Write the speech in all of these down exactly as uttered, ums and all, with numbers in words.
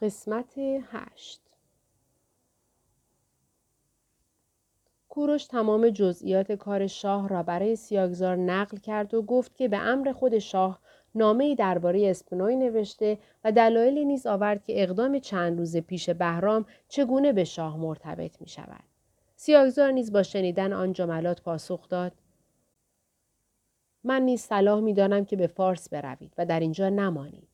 قسمت هشت. کوروش تمام جزئیات کار شاه را برای سیاگزار نقل کرد و گفت که به امر خود شاه نامه‌ای درباره اسپنوی نوشته و دلایلی نیز آورد که اقدام چند روز پیش بهرام چگونه به شاه مرتبط می شود. سیاگزار نیز با شنیدن آن جملات پاسخ داد: من نیز صلاح می دانم که به فارس بروید و در اینجا نمانید.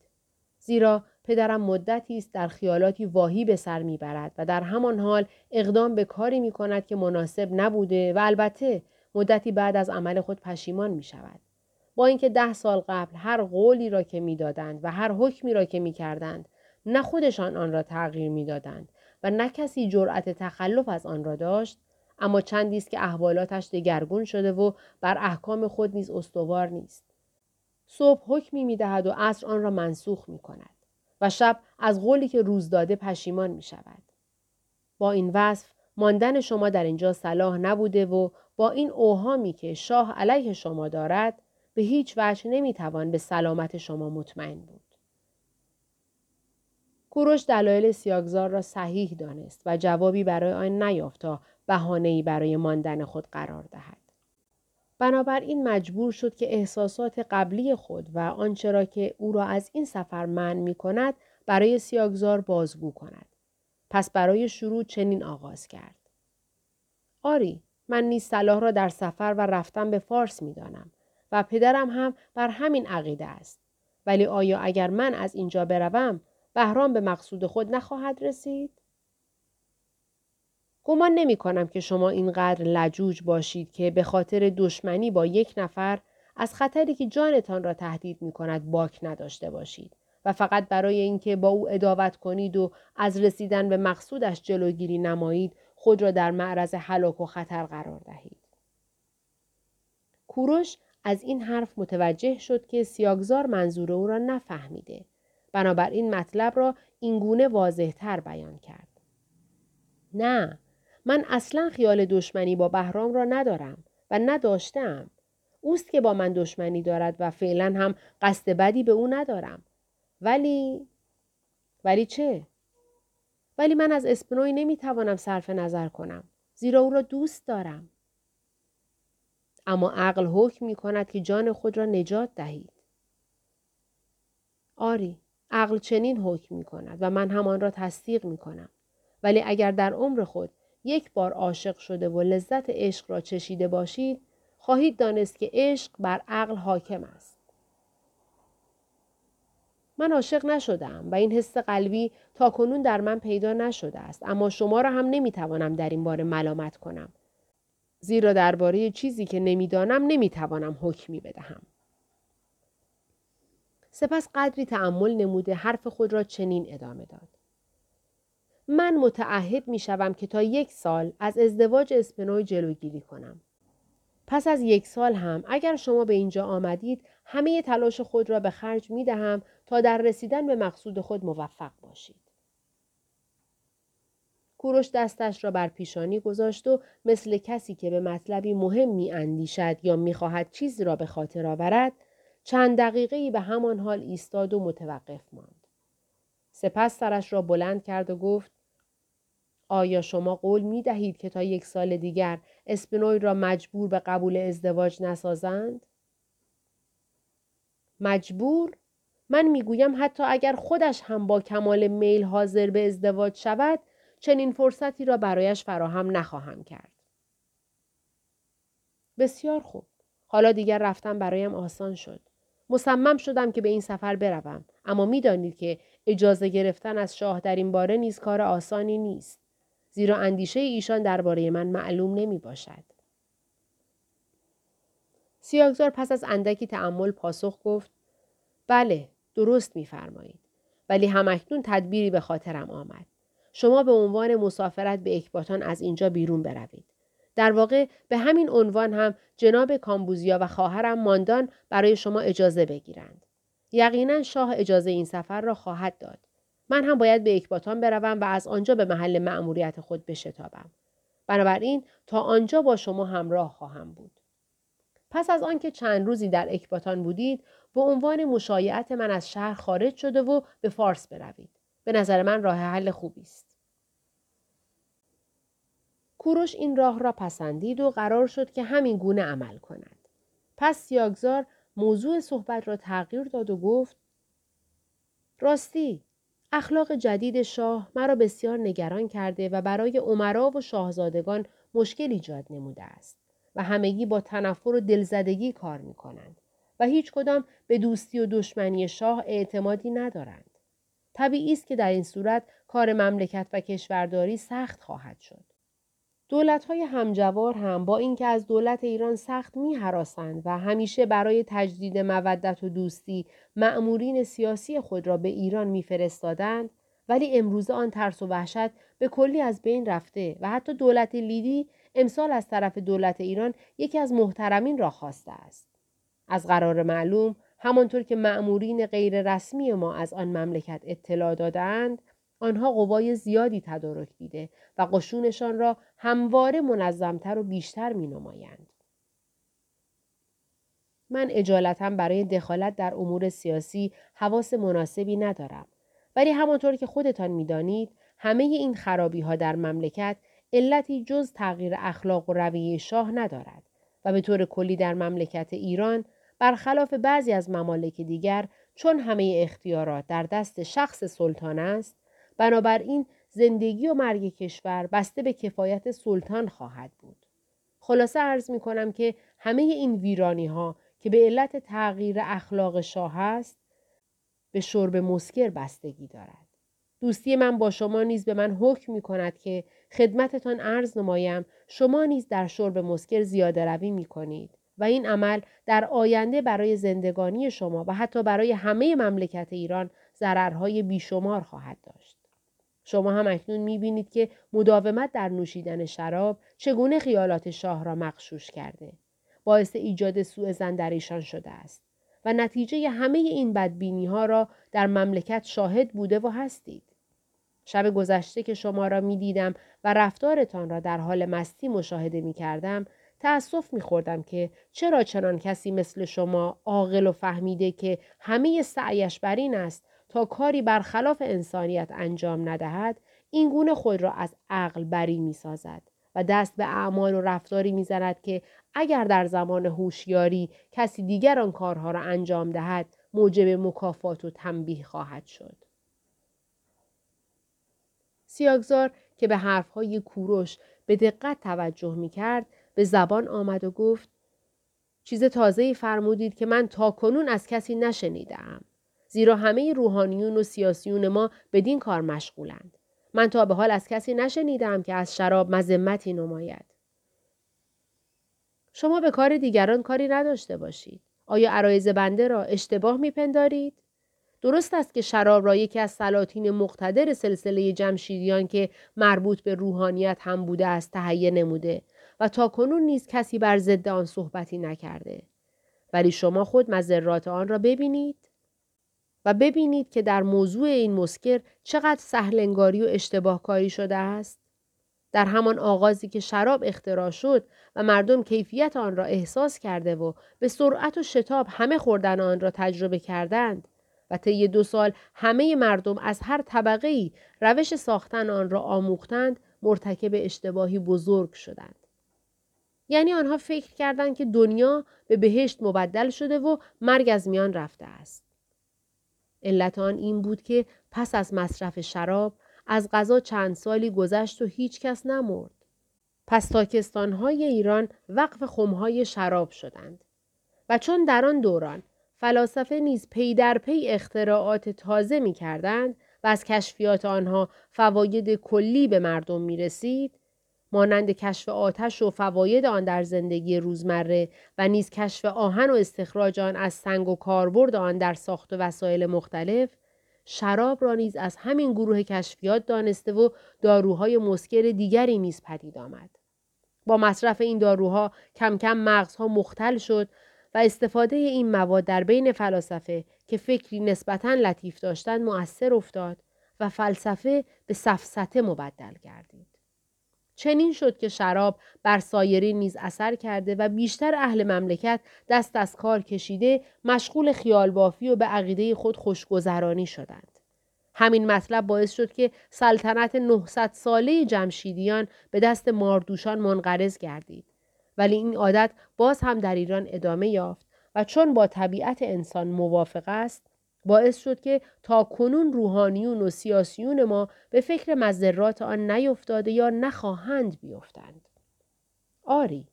زیرا پدرم مدتی است در خیالاتی واهی به سر می برد و در همان حال اقدام به کاری می کند که مناسب نبوده و البته مدتی بعد از عمل خود پشیمان می شود. با اینکه ده سال قبل هر قولی را که می دادند و هر حکمی را که می کردند نه خودشان آن را تغییر می دادند و نه کسی جرأت تخلف از آن را داشت، اما چندی است که احوالاتش دگرگون شده و بر احکام خود نیز استوار نیست. صبح حکمی می دهد و عصر آن را منسوخ می کند و شب از قولی که روز داده پشیمان می شود. با این وصف ماندن شما در اینجا صلاح نبوده و با این اوهامی که شاه علیه شما دارد به هیچ وجه نمی توان به سلامت شما مطمئن بود. کوروش دلایل سیاگزار را صحیح دانست و جوابی برای آن نیافت تا بهانه‌ای برای ماندن خود قرار دهد. بنابراین مجبور شد که احساسات قبلی خود و آنچه را که او را از این سفر منع می‌کند برای سیاگزار بازگو کند. پس برای شروع چنین آغاز کرد: آری، من نیز صلاح را در سفر و رفتن به فارس می‌دانم و پدرم هم بر همین عقیده است. ولی آیا اگر من از اینجا بروم بهرام به مقصود خود نخواهد رسید؟ گمان نمی کنم که شما اینقدر لجوج باشید که به خاطر دشمنی با یک نفر از خطری که جانتان را تهدید می کند باک نداشته باشید و فقط برای اینکه با او عداوت کنید و از رسیدن به مقصودش جلوگیری نمایید خود را در معرض هلاک و خطر قرار دهید. کوروش از این حرف متوجه شد که سیاگزار منظور او را نفهمیده. بنابراین مطلب را اینگونه واضح تر بیان کرد: نه، من اصلا خیال دشمنی با بهرام را ندارم و نداشتم. اوست که با من دشمنی دارد و فعلا هم قصد بدی به او ندارم. ولی ولی چه؟ ولی من از اسپنوی نمیتوانم صرف نظر کنم، زیرا او را دوست دارم. اما عقل حکم می کند که جان خود را نجات دهید. آری، عقل چنین حکم می کند و من همان را تصدیق می کنم. ولی اگر در عمر خود یک بار عاشق شده و لذت عشق را چشیده باشید، خواهید دانست که عشق بر عقل حاکم است. من عاشق نشدم و این حس قلبی تاکنون در من پیدا نشده است، اما شما را هم نمیتوانم در این باره ملامت کنم. زیرا درباره چیزی که نمیدانم نمیتوانم حکمی بدهم. سپس قدری تأمل نموده حرف خود را چنین ادامه داد: من متعهد می شوم که تا یک سال از ازدواج اسپنوی جلوگیری کنم. پس از یک سال هم اگر شما به اینجا آمدید همه تلاش خود را به خرج می دهم تا در رسیدن به مقصود خود موفق باشید. کوروش دستش را بر پیشانی گذاشت و مثل کسی که به مطلبی مهم می اندیشد یا می خواهد چیزی را به خاطر آورد، چند دقیقه‌ای به همان حال ایستاد و متوقف ماند. سپس سرش را بلند کرد و گفت: آیا شما قول می دهید که تا یک سال دیگر اسپنوی را مجبور به قبول ازدواج نسازند؟ مجبور؟ من می گویم حتی اگر خودش هم با کمال میل حاضر به ازدواج شود، چنین فرصتی را برایش فراهم نخواهم کرد. بسیار خوب. حالا دیگر رفتن برایم آسان شد. مصمم شدم که به این سفر بروم، اما می دانید که اجازه گرفتن از شاه در این باره نیز کار آسانی نیست، زیرا اندیشه ایشان درباره من معلوم نمی باشد. سیاگزار پس از اندکی تأمل پاسخ گفت: بله، درست می فرمایید، ولی همکنون تدبیری به خاطرم آمد. شما به عنوان مسافرت به اکباتان از اینجا بیرون بروید. در واقع به همین عنوان هم جناب کامبوزیا و خواهرم ماندان برای شما اجازه بگیرند. یقینا شاه اجازه این سفر را خواهد داد. من هم باید به اکباتان بروم و از آنجا به محل مأموریت خود بشتابم. بنابراین تا آنجا با شما همراه خواهم بود. پس از آنکه چند روزی در اکباتان بودید، به عنوان مشایعت من از شهر خارج شده و به فارس بروید. به نظر من راه حل خوبی است. کوروش این راه را پسندید و قرار شد که همین گونه عمل کند. پس سیاگزار موضوع صحبت را تغییر داد و گفت: راستی، اخلاق جدید شاه مرا بسیار نگران کرده و برای امرا و شاهزادگان مشکل ایجاد نموده است و همگی با تنفر و دلزدگی کار می کنند و هیچ کدام به دوستی و دشمنی شاه اعتمادی ندارند. طبیعی است که در این صورت کار مملکت و کشورداری سخت خواهد شد. دولت‌های همجوار هم با اینکه از دولت ایران سخت می‌هراسند و همیشه برای تجدید مودت و دوستی مأمورین سیاسی خود را به ایران می‌فرستادند، ولی امروزه آن ترس و وحشت به کلی از بین رفته و حتی دولت لیدی امسال از طرف دولت ایران یکی از محترمین را خواسته است. از قرار معلوم، همانطور که مأمورین غیر رسمی ما از آن مملکت اطلاع دادند، آنها قوای زیادی تدارک دیده و قشونشان را همواره منظمتر و بیشتر می نمایند. من اجالتاً برای دخالت در امور سیاسی حواس مناسبی ندارم، ولی همانطور که خودتان می دانید همه این خرابی ها در مملکت علتی جز تغییر اخلاق و رویه شاه ندارد و به طور کلی در مملکت ایران برخلاف بعضی از ممالک دیگر چون همه اختیارات در دست شخص سلطان است، بنابراین زندگی و مرگ کشور بسته به کفایت سلطان خواهد بود. خلاصه عرض می کنم که همه این ویرانی ها که به علت تغییر اخلاق شاه است به شرب مسکر بستگی دارد. دوستی من با شما نیز به من حکم می کند که خدمتتان عرض نمایم شما نیز در شرب مسکر زیاده روی می کنید و این عمل در آینده برای زندگانی شما و حتی برای همه مملکت ایران ضررهای بیشمار خواهد داشت. شما هم اکنون می‌بینید که مداومت در نوشیدن شراب چگونه خیالات شاه را مغشوش کرده، باعث ایجاد سوءظن در ایشان شده است و نتیجه همه این بدبینی‌ها را در مملکت شاهد بوده و هستید. شب گذشته که شما را می‌دیدم و رفتارتان را در حال مستی مشاهده می‌کردم، تأسف می‌خوردم که چرا چنان کسی مثل شما عاقل و فهمیده که همه سعیش بر این است تا کاری برخلاف انسانیت انجام ندهد، این گونه خود را از عقل بری می سازد و دست به اعمال و رفتاری می زند که اگر در زمان هوشیاری کسی دیگر آن کارها را انجام دهد، موجب مکافات و تنبیه خواهد شد. سیاگزار که به حرفهای کوروش به دقت توجه می کرد، به زبان آمد و گفت: چیز تازه‌ای فرمودید که من تاکنون از کسی نشنیدم، زیرا همه روحانیون و سیاسیون ما بدین کار مشغولند. من تا به حال از کسی نشنیدم که از شراب مذمتی نماید. شما به کار دیگران کاری نداشته باشید. آیا عرایض بنده را اشتباه می‌پندارید؟ درست است که شراب را یکی از سلاطین مقتدر سلسله جمشیدیان که مربوط به روحانیت هم بوده است تهیه نموده و تا کنون نیز کسی بر ضد آن صحبتی نکرده. ولی شما خود مضرات آن را ببینید و ببینید که در موضوع این مسکر چقدر سهلنگاری و اشتباهکاری شده است. در همان آغازی که شراب اختراع شد و مردم کیفیت آن را احساس کرده و به سرعت و شتاب همه خوردن آن را تجربه کردند و طی دو سال همه مردم از هر طبقه‌ای روش ساختن آن را آموختند، مرتکب اشتباهی بزرگ شدند. یعنی آنها فکر کردند که دنیا به بهشت مبدل شده و مرگ از میان رفته است. علت آن این بود که پس از مصرف شراب از قضا چند سالی گذشت و هیچ کس نمرد. پس تاکستان‌های ایران وقف خم‌های شراب شدند و چون در آن دوران فلاسفه نیز پی در پی اختراعات تازه می‌کردند و از کشفیات آنها فواید کلی به مردم می‌رسید، مانند کشف آتش و فواید آن در زندگی روزمره و نیز کشف آهن و استخراج آن از سنگ و کاربرد آن در ساخت و وسایل مختلف، شراب را نیز از همین گروه کشفیات دانسته و داروهای مسکر دیگری نیز پدید آمد. با مصرف این داروها کم کم مغزها مختل شد و استفاده این مواد در بین فلاسفه که فکری نسبتاً لطیف داشتند مؤثر افتاد و فلسفه به سفسطه مبدل گردید. چنین شد که شراب بر سایرین نیز اثر کرده و بیشتر اهل مملکت دست از کار کشیده، مشغول خیالبافی و به عقیده خود خوشگذرانی شدند همین مطلب باعث شد که سلطنت نهصد ساله جمشیدیان به دست ماردوشان منقرض گردید. ولی این عادت باز هم در ایران ادامه یافت و چون با طبیعت انسان موافق است، باعث شد که تا کنون روحانیون و سیاسیون ما به فکر مضرات آن نیفتاده یا نخواهند بیفتند. آری،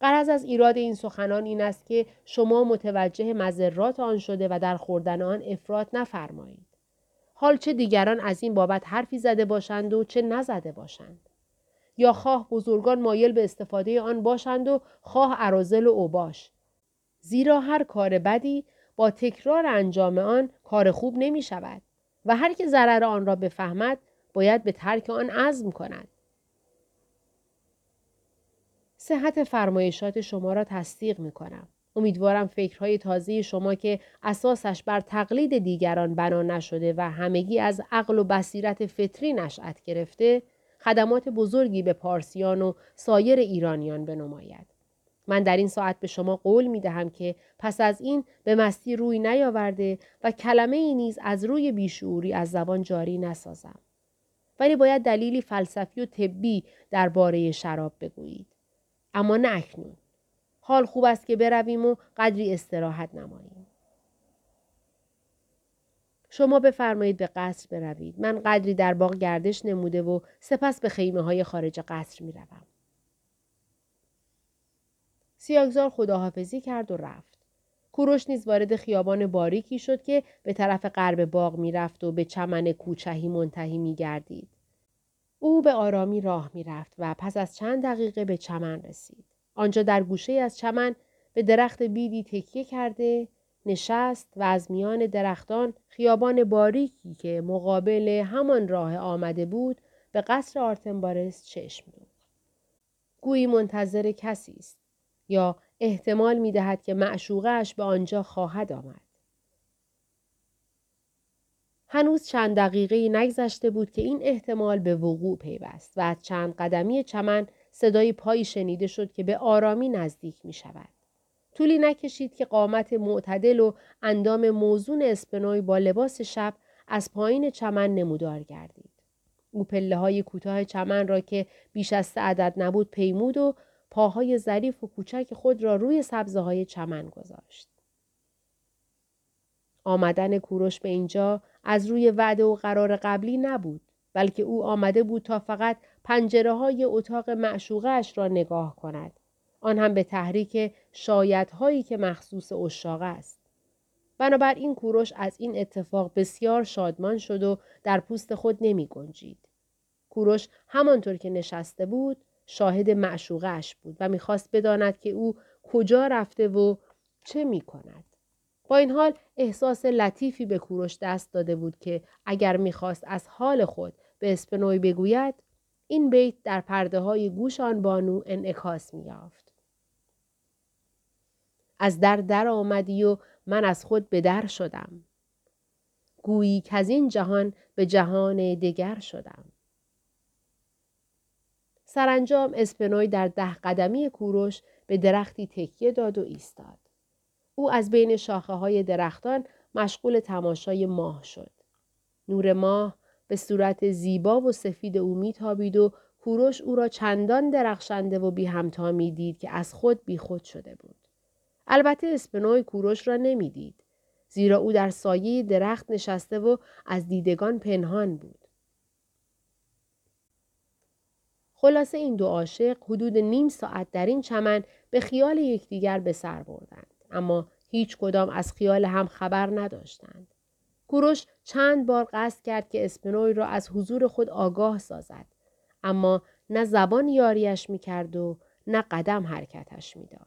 غرض از ایراد این سخنان این است که شما متوجه مضرات آن شده و در خوردن آن افراط نفرمایید. حال چه دیگران از این بابت حرفی زده باشند و چه نزده باشند. یا خواه بزرگان مایل به استفاده آن باشند و خواه اراذل و اوباش. زیرا هر کار بدی با تکرار انجام آن کار خوب نمی شود و هر که ضرر آن را بفهمد باید به ترک آن عزم کند. صحت فرمایشات شما را تصدیق می کنم. امیدوارم فکرهای تازه شما که اساسش بر تقلید دیگران بنا نشده و همگی از عقل و بصیرت فطری نشأت گرفته، خدمات بزرگی به پارسیان و سایر ایرانیان بنماید. من در این ساعت به شما قول می دهم که پس از این به مستی روی نیاورده و کلمه ای نیز از روی بیشعوری از زبان جاری نسازم. ولی باید دلیلی فلسفی و طبی درباره شراب بگویید. اما نه اکنون. حال خوب است که برویم و قدری استراحت نماییم. شما بفرمایید به قصر بروید. من قدری در باغ گردش نموده و سپس به خیمه های خارج قصر می روم. سیاگزار خداحافظی کرد و رفت. کوروش نیز وارد خیابان باریکی شد که به طرف غرب باغ می رفت و به چمن کوچهی منتهی می گردید. او به آرامی راه می رفت و پس از چند دقیقه به چمن رسید. آنجا در گوشه از چمن به درخت بیدی تکیه کرده، نشست و از میان درختان خیابان باریکی که مقابل همان راه آمده بود به قصر آرتنبارست چشم دوخت. گویی منتظر کسی است یا احتمال می دهد که معشوقه‌اش به آنجا خواهد آمد. هنوز چند دقیقه‌ای نگذشته بود که این احتمال به وقوع پیوست و از چند قدمی چمن صدای پایی شنیده شد که به آرامی نزدیک می شود. طولی نکشید که قامت معتدل و اندام موزون اسپنوی با لباس شب از پایین چمن نمودار گردید. او پله های کوتاه چمن را که بیش از سه عدد نبود پیمود و پاهای ظریف و کوچک خود را روی سبزه های چمن گذاشت. آمدن کوروش به اینجا از روی وعده و قرار قبلی نبود، بلکه او آمده بود تا فقط پنجره های اتاق معشوقه اش را نگاه کند. آن هم به تحریک شایدهایی که مخصوص عشاق است. بنابراین کوروش از این اتفاق بسیار شادمان شد و در پوست خود نمی گنجید. کوروش همانطور که نشسته بود شاهد معشوقه اش بود و می خواست بداند که او کجا رفته و چه می کند. با این حال احساس لطیفی به کوروش دست داده بود که اگر می خواست از حال خود به اسپنوی بگوید، این بیت در پرده های گوش آن بانو انعکاس می یافت. از در در آمدی و من از خود به در شدم. گویی که از این جهان به جهان دگر شدم. سرانجام اسپنوی در ده قدمی کوروش به درختی تکیه داد و ایستاد. او از بین شاخه های درختان مشغول تماشای ماه شد. نور ماه به صورت زیبا و سفید او میتابید و کوروش او را چندان درخشنده و بی همتا میدید که از خود بی خود شده بود. البته اسپنوی کوروش را نمیدید، زیرا او در سایه درخت نشسته و از دیدگان پنهان بود. خلاصه این دو عاشق حدود نیم ساعت در این چمن به خیال یکدیگر به سر بردند، اما هیچ کدام از خیال هم خبر نداشتند. کوروش چند بار قصد کرد که اسپنوی را از حضور خود آگاه سازد، اما نه زبان یاریش می‌کرد و نه قدم حرکتش می‌داد.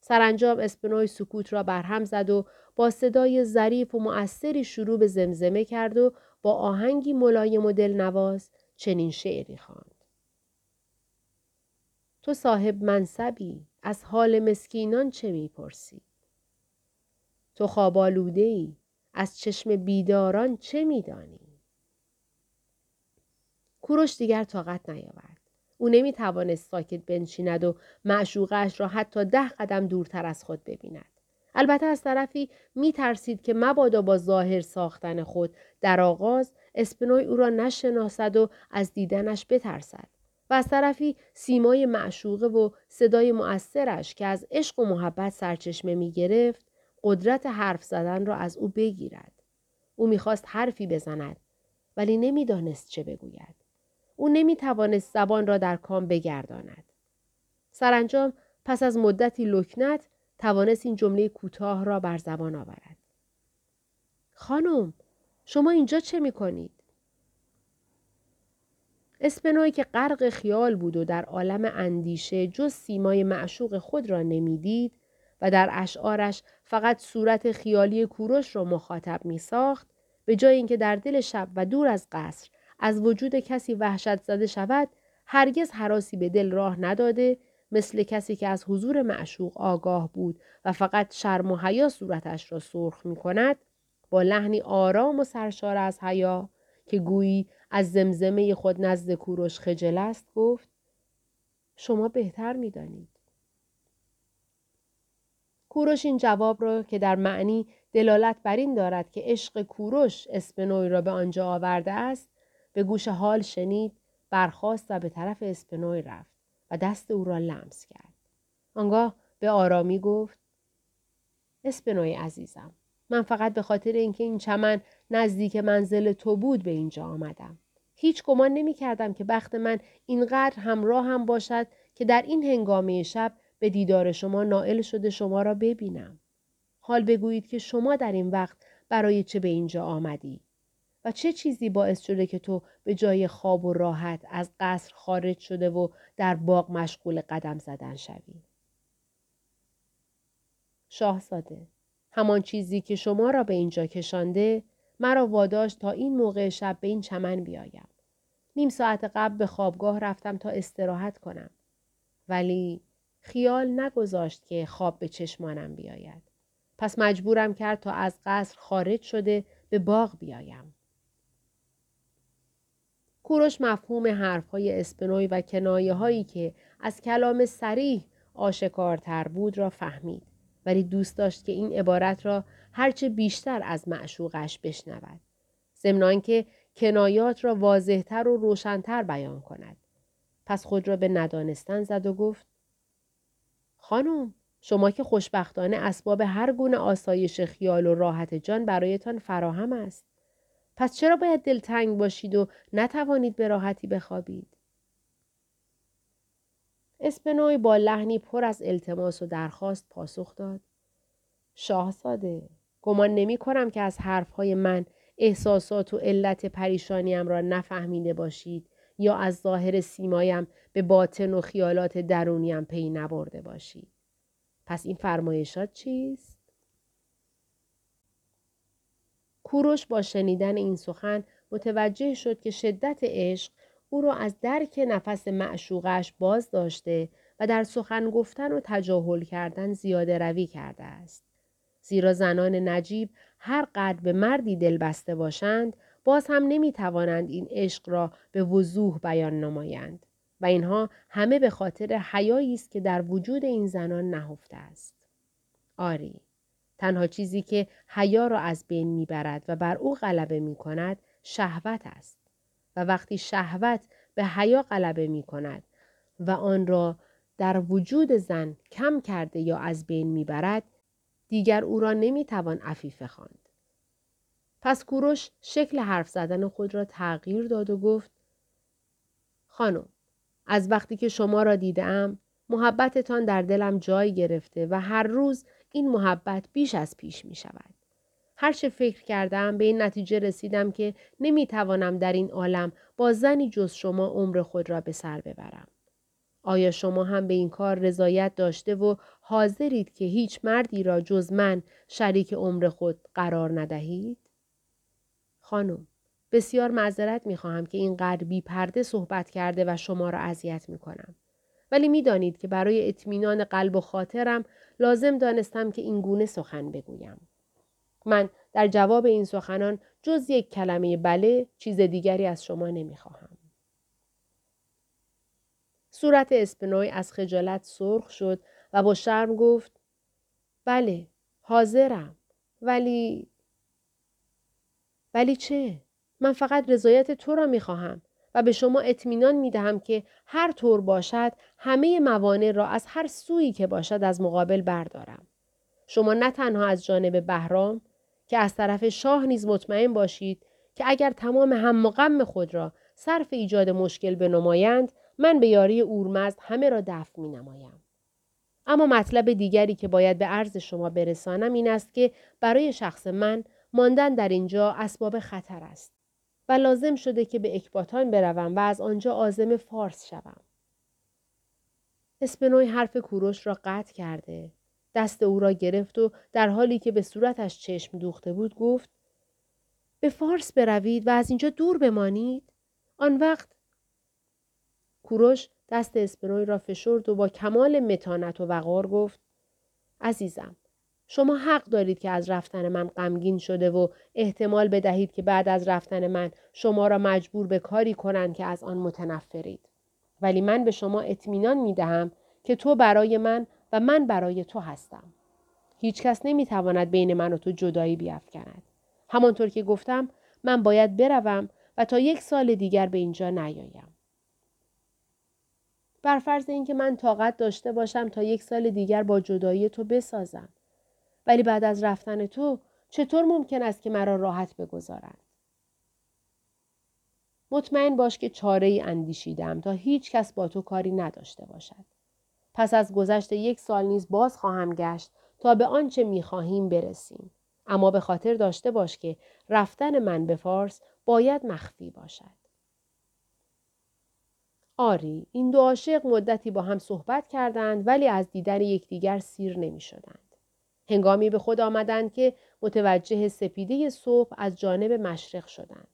سرانجام اسپنوی سکوت را برهم زد و با صدای ظریف و مؤثری شروع به زمزمه کرد و با آهنگی ملایم و دلنواز چنین شعری خواند: تو صاحب منصبی، از حال مسکینان چه می‌پرسی؟ تو خواب آلوده‌ای، از چشم بیداران چه می‌دانی؟ کوروش دیگر طاقت نیاورد. او نمی‌توانست ساکت بنشیند و معشوقه‌اش را حتی ده قدم دورتر از خود ببیند. البته از طرفی می‌ترسید که مبادا با ظاهر ساختن خود در آغاز اسپنوی او را نشناسد و از دیدنش بترسد و از طرفی سیمای معشوقه و صدای مؤثرش که از عشق و محبت سرچشمه می گرفت قدرت حرف زدن را از او بگیرد. او می‌خواست حرفی بزند ولی نمی‌دانست چه بگوید. او نمی‌توانست زبان را در کام بگرداند. سرانجام پس از مدتی لکنت توانست این جمله کوتاه را بر زبان آورد. خانم، شما اینجا چه می‌کنید؟ اسپنوی که غرق خیال بود و در عالم اندیشه جز سیمای معشوق خود را نمی‌دید و در اشعارش فقط صورت خیالی کوروش را مخاطب می ساخت، به جای اینکه در دل شب و دور از قصر از وجود کسی وحشت زده شود، هرگز هراسی به دل راه نداده، مثل کسی که از حضور معشوق آگاه بود و فقط شرم و حیا صورتش را سرخ می کند، با لحنی آرام و سرشار از حیا که گویی از زمزمه خود نزد کوروش خجل است گفت: شما بهتر می دانید. کوروش این جواب را که در معنی دلالت بر این دارد که عشق کوروش اسپنوی را به آنجا آورده است، به گوش حال شنید، برخاست و به طرف اسپنوی رفت و دست او را لمس کرد. آنگاه به آرامی گفت: اسپنوی عزیزم، من فقط به خاطر اینکه این چمن نزدیک منزل تو بود به اینجا آمدم. هیچ گمان نمی کردم که بخت من اینقدر همراه هم باشد که در این هنگامه شب به دیدار شما نائل شده شما را ببینم. حال بگویید که شما در این وقت برای چه به اینجا آمدی؟ و چه چیزی باعث شده که تو به جای خواب و راحت از قصر خارج شده و در باغ مشغول قدم زدن شوی؟ شاهزاده، همان چیزی که شما را به اینجا کشانده، مرا واداشت تا این موقع شب به این چمن بیایم. نیم ساعت قبل به خوابگاه رفتم تا استراحت کنم. ولی خیال نگذاشت که خواب به چشمانم بیاید. پس مجبورم کرد تا از قصر خارج شده به باغ بیایم. کوروش مفهوم حرفهای اسپنوی و کنایه‌هایی که از کلام صریح آشکارتر بود را فهمید، ولی دوست داشت که این عبارت را هرچه بیشتر از معشوقش بشنود، ضمن آنکه کنایات را واضح‌تر و روشن‌تر بیان کند. پس خود را به ندانستن زد و گفت: خانم، شما که خوشبختانه اسباب هر گونه آسایش خیال و راحت جان برایتان فراهم است، پس چرا باید دلتنگ باشید و نتوانید به راحتی بخوابید؟ اسپنوی با لحنی پر از التماس و درخواست پاسخ داد: شاهزاده، گمان نمی کنم که از حرفهای من احساسات و علت پریشانیم را نفهمیده باشید یا از ظاهر سیمایم به باطن و خیالات درونیم پی نبرده باشید. پس این فرمایشات چیست؟ کوروش با شنیدن این سخن متوجه شد که شدت عشق او را از درک نفس معشوقش باز داشته و در سخن گفتن و تجاهل کردن زیاده روی کرده است. زیرا زنان نجیب هر قدر به مردی دل بسته باشند، باز هم نمی توانند این عشق را به وضوح بیان نمایند و اینها همه به خاطر حیایی است که در وجود این زنان نهفته است. آری، تنها چیزی که حیا را از بین می برد و بر او غلبه می کند شهوت است و وقتی شهوت به حیا غلبه می کند و آن را در وجود زن کم کرده یا از بین می برد، دیگر او را نمی توان عفیفه خواند. پس کوروش شکل حرف زدن خود را تغییر داد و گفت: خانم، از وقتی که شما را دیدم، محبتتان در دلم جای گرفته و هر روز این محبت بیش از پیش می شود. هر چه فکر کردم به این نتیجه رسیدم که نمی توانم در این عالم با زنی جز شما عمر خود را به سر ببرم. آیا شما هم به این کار رضایت داشته و حاضرید که هیچ مردی را جز من شریک عمر خود قرار ندهید؟ خانم، بسیار معذرت میخواهم که اینقدر بی پرده صحبت کرده و شما را اذیت میکنم. ولی میدانید که برای اطمینان قلب و خاطرم لازم دانستم که این گونه سخن بگویم. من در جواب این سخنان جز یک کلمه بله چیز دیگری از شما نمیخواهم. صورت اسپنوی از خجالت سرخ شد و با شرم گفت: بله، حاضرم، ولی... ولی چه؟ من فقط رضایت تو را میخواهم و به شما اطمینان میدهم که هر طور باشد همه موانع را از هر سویی که باشد از مقابل بردارم. شما نه تنها از جانب بهرام که از طرف شاه نیز مطمئن باشید که اگر تمام هم و غم خود را صرف ایجاد مشکل بنمایند، من به یاری اورمزد همه را دفع می نمایم. اما مطلب دیگری که باید به عرض شما برسانم این است که برای شخص من ماندن در اینجا اسباب خطر است و لازم شده که به اکباتان بروم و از آنجا عازم فارس شوم. اسپنوی حرف کوروش را قطع کرده دست او را گرفت و در حالی که به صورتش چشم دوخته بود گفت: به فارس بروید و از اینجا دور بمانید؟ آن وقت کوروش دست اسپنوی را فشرد و با کمال متانت و وقار گفت: عزیزم، شما حق دارید که از رفتن من غمگین شده و احتمال بدهید که بعد از رفتن من شما را مجبور به کاری کنند که از آن متنفرید. ولی من به شما اطمینان می دهم که تو برای من و من برای تو هستم. هیچ کس نمی تواند بین من و تو جدایی بیفکند. همانطور که گفتم من باید بروم و تا یک سال دیگر به اینجا نیایم. بر فرض اینکه من طاقت داشته باشم تا یک سال دیگر با جدایی تو بسازم. ولی بعد از رفتن تو چطور ممکن است که مرا راحت بگذارند؟ مطمئن باش که چاره‌ای اندیشیدم تا هیچ کس با تو کاری نداشته باشد. پس از گذشت یک سال نیز باز خواهم گشت تا به آنچه می‌خواهیم برسیم. اما به خاطر داشته باش که رفتن من به فارس باید مخفی باشد. آری، این دو عاشق مدتی با هم صحبت کردند ولی از دیدن یکدیگر سیر نمی‌شدند. هنگامی به خود آمدند که متوجه سپیده صبح از جانب مشرق شدند.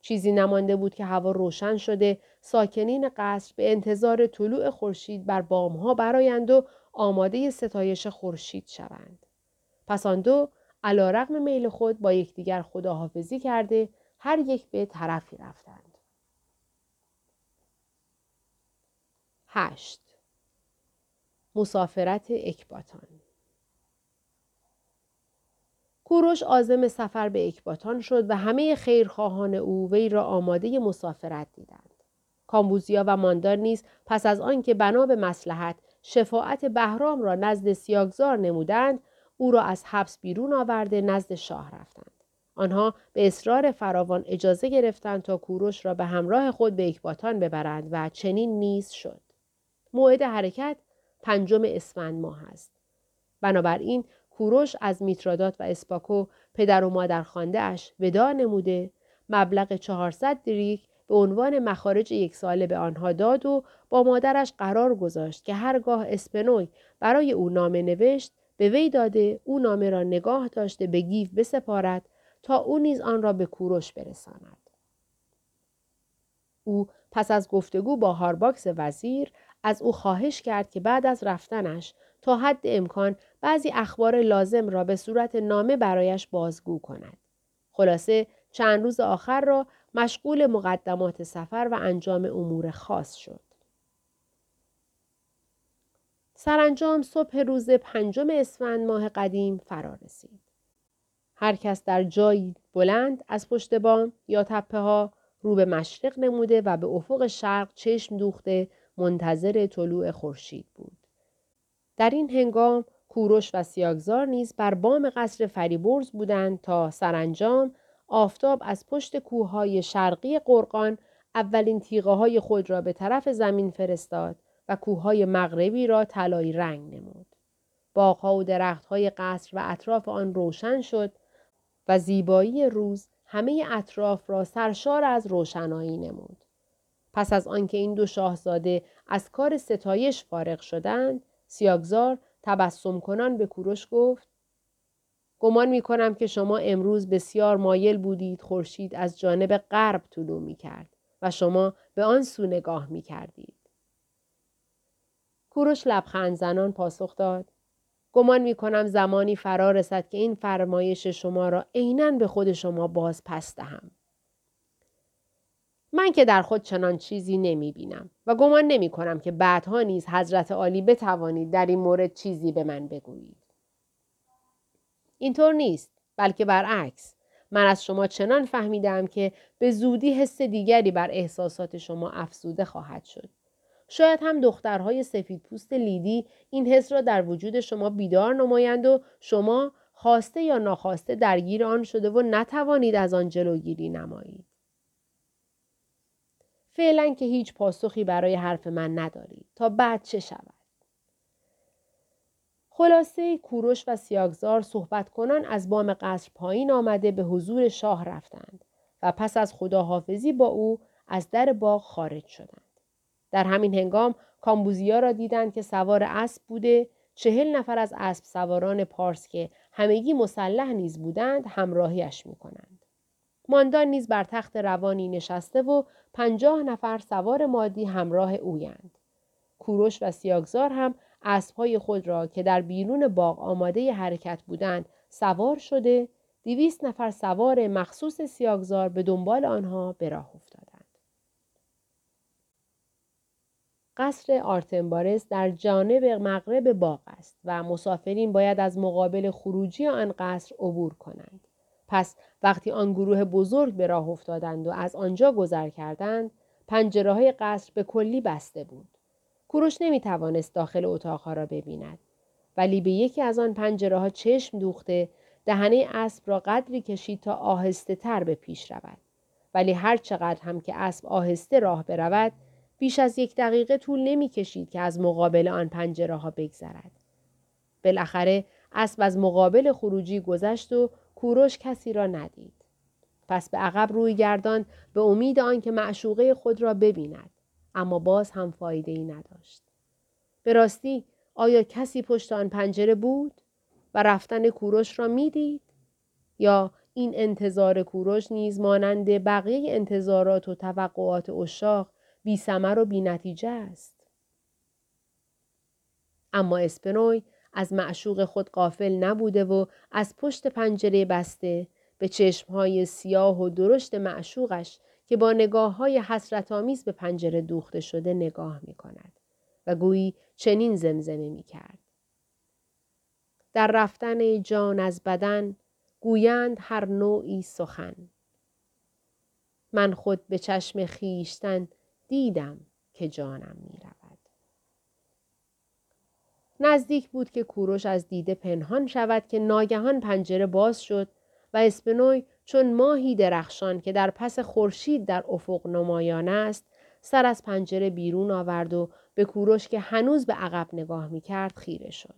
چیزی نمانده بود که هوا روشن شده، ساکنین قصر به انتظار طلوع خورشید بر بامها برآیند و آماده ستایش خورشید شوند. پس آن دو علیرغم میل خود با یکدیگر خداحافظی کرده، هر یک به طرفی رفتند. هشت. مسافرت اکباتان. کوروش عازم سفر به اکباتان شد و همه خیرخواهان او وی را آماده مسافرت دیدند. کامبوزیا و ماندان نیز پس از آنکه بنا به مصلحت شفاعت بهرام را نزد سیاگزار نمودند، او را از حبس بیرون آورده نزد شاه رفتند. آنها به اصرار فراوان اجازه گرفتند تا کوروش را به همراه خود به اکباتان ببرند و چنین نیز شد. موعد حرکت پنجم اسفند ماه است. بنابراین کوروش از میترادات و اسپاکو پدر و مادر خوانده اش ودا نموده، مبلغ چهارصد دریک به عنوان مخارج یک ساله به آنها داد و با مادرش قرار گذاشت که هرگاه اسپنوی برای او نامه نوشت به وی داده، او نامه را نگاه داشته به گیو بسپارد تا او نیز آن را به کوروش برساند. او پس از گفتگو با هارباکس وزیر از او خواهش کرد که بعد از رفتنش تا حد امکان بعضی اخبار لازم را به صورت نامه برایش بازگو کند. خلاصه چند روز آخر را مشغول مقدمات سفر و انجام امور خاص شد. سرانجام صبح روز پنجم اسفند ماه قدیم فرا رسید. هر کس در جایی بلند از پشت بام یا تپه ها رو به مشرق نموده و به افق شرق چشم دوخته منتظر طلوع خورشید بود. در این هنگام کوروش و سیاگزار نیز بر بام قصر فریبرز بودند تا سرانجام آفتاب از پشت کوههای شرقی قرقان اولین تیغه های خود را به طرف زمین فرستاد و کوههای مغربی را طلایی رنگ نمود. باغها و درختهای قصر و اطراف آن روشن شد و زیبایی روز همه اطراف را سرشار از روشنایی نمود. پس از آنکه این دو شاهزاده از کار ستایش فارغ شدند، سیاگزار تبسم کنان به کوروش گفت: گمان می کنم که شما امروز بسیار مایل بودید خورشید از جانب غرب طلوع می کرد و شما به آن سو نگاه می کردید. کوروش لبخند زنان پاسخ داد: گمان می کنم زمانی فرا رسد که این فرمایش شما را عیناً به خود شما باز پس دهم. من که در خود چنان چیزی نمی بینم و گمان نمی کنم که بعدها نیز حضرت عالی بتوانید در این مورد چیزی به من بگویید. اینطور نیست، بلکه برعکس. من از شما چنان فهمیدم که به زودی حس دیگری بر احساسات شما افزوده خواهد شد. شاید هم دخترهای سفید پوست لیدی این حس را در وجود شما بیدار نمایند و شما خواسته یا ناخواسته درگیر آن شده و نتوانید از آن جلوگیری نمایید. فعلا که هیچ پاسخی برای حرف من ندارید. تا بعد چه شود؟ خلاصه کوروش و سیاگزار صحبت کنان از بام قصر پایین آمده به حضور شاه رفتند و پس از خداحافظی با او از در باغ خارج شدند. در همین هنگام کامبوزیا را دیدند که سوار اسب بوده، چهل نفر از اسب سواران پارس که همگی مسلح نیز بودند همراهیش می کنند. ماندان نیز بر تخت روانی نشسته و پنجاه نفر سوار مادی همراه اویند. کوروش و سیاگزار هم اسب‌های خود را که در بیرون باغ آماده ی حرکت بودند سوار شده، دویست نفر سوار مخصوص سیاگزار به دنبال آنها به راه افتادند. قصر آرتنبارست در جانب مغرب باغ است و مسافرین باید از مقابل خروجی آن قصر عبور کنند. پس وقتی آن گروه بزرگ به راه افتادند و از آنجا گذر کردند، پنجره‌های قصر به کلی بسته بود. کوروش نمی توانست داخل اتاقها را ببیند، ولی به یکی از آن پنجره ها چشم دوخته دهنه اسب را قدری کشید تا آهسته تر به پیش رود. ولی هر چقدر هم که اسب آهسته راه برود، بیش از یک دقیقه طول نمی کشید که از مقابل آن پنجره ها بگذرد. بالاخره اسب از مقابل خروجی گذشت و کوروش کسی را ندید. پس به عقب روی گردان به امید آن که معشوقه خود را ببیند. اما باز هم فایده‌ای نداشت. به راستی آیا کسی پشت آن پنجره بود و رفتن کوروش را می‌دید؟ یا این انتظار کوروش نیز مانند بقیه انتظارات و توقعات عشاق بی ثمر و بی نتیجه است؟ اما اسپنوی از معشوق خود غافل نبوده و از پشت پنجره بسته به چشم‌های سیاه و درشت معشوقش که با نگاه‌های حسرت‌آمیز به پنجره دوخته شده نگاه می‌کند و گویی چنین زمزمه می‌کرد: در رفتن جان از بدن گویند هر نوعی سخن، من خود به چشم خیشتن دیدم که جانم می‌رود. نزدیک بود که کوروش از دیده پنهان شود که ناگهان پنجره باز شد و اسپنوی چون ماهی درخشان که در پس خورشید در افق نمایان است، سر از پنجره بیرون آورد و به کوروش که هنوز به عقب نگاه می‌کرد خیره شد.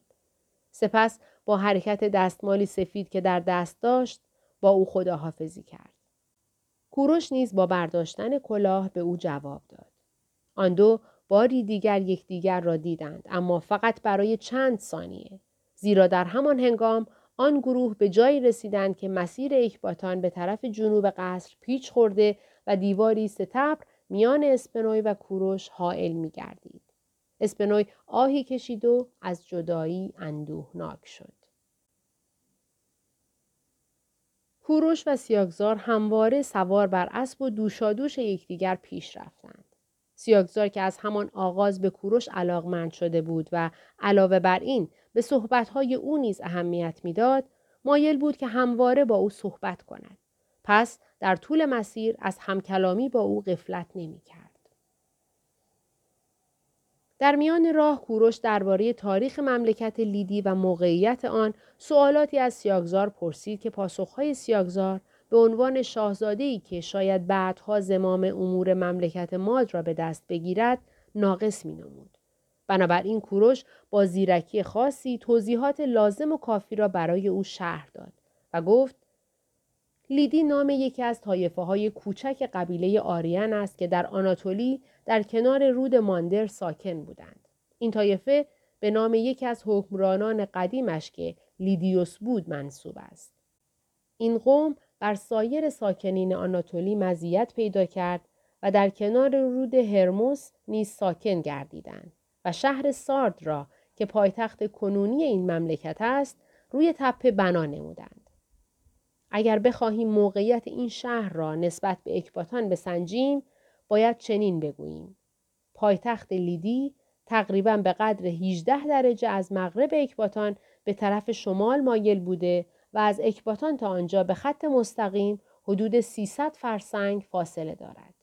سپس با حرکت دستمالی سفید که در دست داشت، با او خداحافظی کرد. کوروش نیز با برداشتن کلاه به او جواب داد. آن دو باری دیگر یکدیگر را دیدند، اما فقط برای چند ثانیه، زیرا در همان هنگام آن گروه به جایی رسیدند که مسیر اکباتان به طرف جنوب قصر پیچ خورده و دیواری ستبر میان اسپنوی و کوروش حائل می گردید. اسپنوی آهی کشید و از جدایی اندوهناک شد. کوروش و سیاگزار همواره سوار بر اسب و دوشادوش یکدیگر پیش رفتند. سیاگزار که از همان آغاز به کوروش علاقمند شده بود و علاوه بر این به صحبت‌های او نیز اهمیت می‌داد، مایل بود که همواره با او صحبت کند. پس در طول مسیر از همکلامی با او غفلت نمی‌کرد. در میان راه کوروش درباره تاریخ مملکت لیدی و موقعیت آن سوالاتی از سیاگزار پرسید که پاسخ‌های سیاگزار به عنوان شاهزاده‌ای که شاید بعدها زمام امور مملکت ماد را به دست بگیرد ناقص می‌نمود. بنابراین کوروش با زیرکی خاصی توضیحات لازم و کافی را برای او شرح داد و گفت: لیدی نام یکی از طایفه‌های کوچک قبیله آریان است که در آناتولی در کنار رود ماندر ساکن بودند. این طایفه به نام یکی از حکمرانان قدیمش که لیدیوس بود منسوب است. این قوم بر سایر ساکنین آناتولی مزیت پیدا کرد و در کنار رود هرموس نیز ساکن گردیدند و شهر سارد را که پایتخت کنونی این مملکت است روی تپه بنا نمودند. اگر بخواهیم موقعیت این شهر را نسبت به اکباتان بسنجیم، باید چنین بگوییم: پایتخت لیدی تقریباً به قدر هجده درجه از مغرب اکباتان به طرف شمال مایل بوده و از اکباتان تا آنجا به خط مستقیم حدود سیصد فرسنگ فاصله دارد.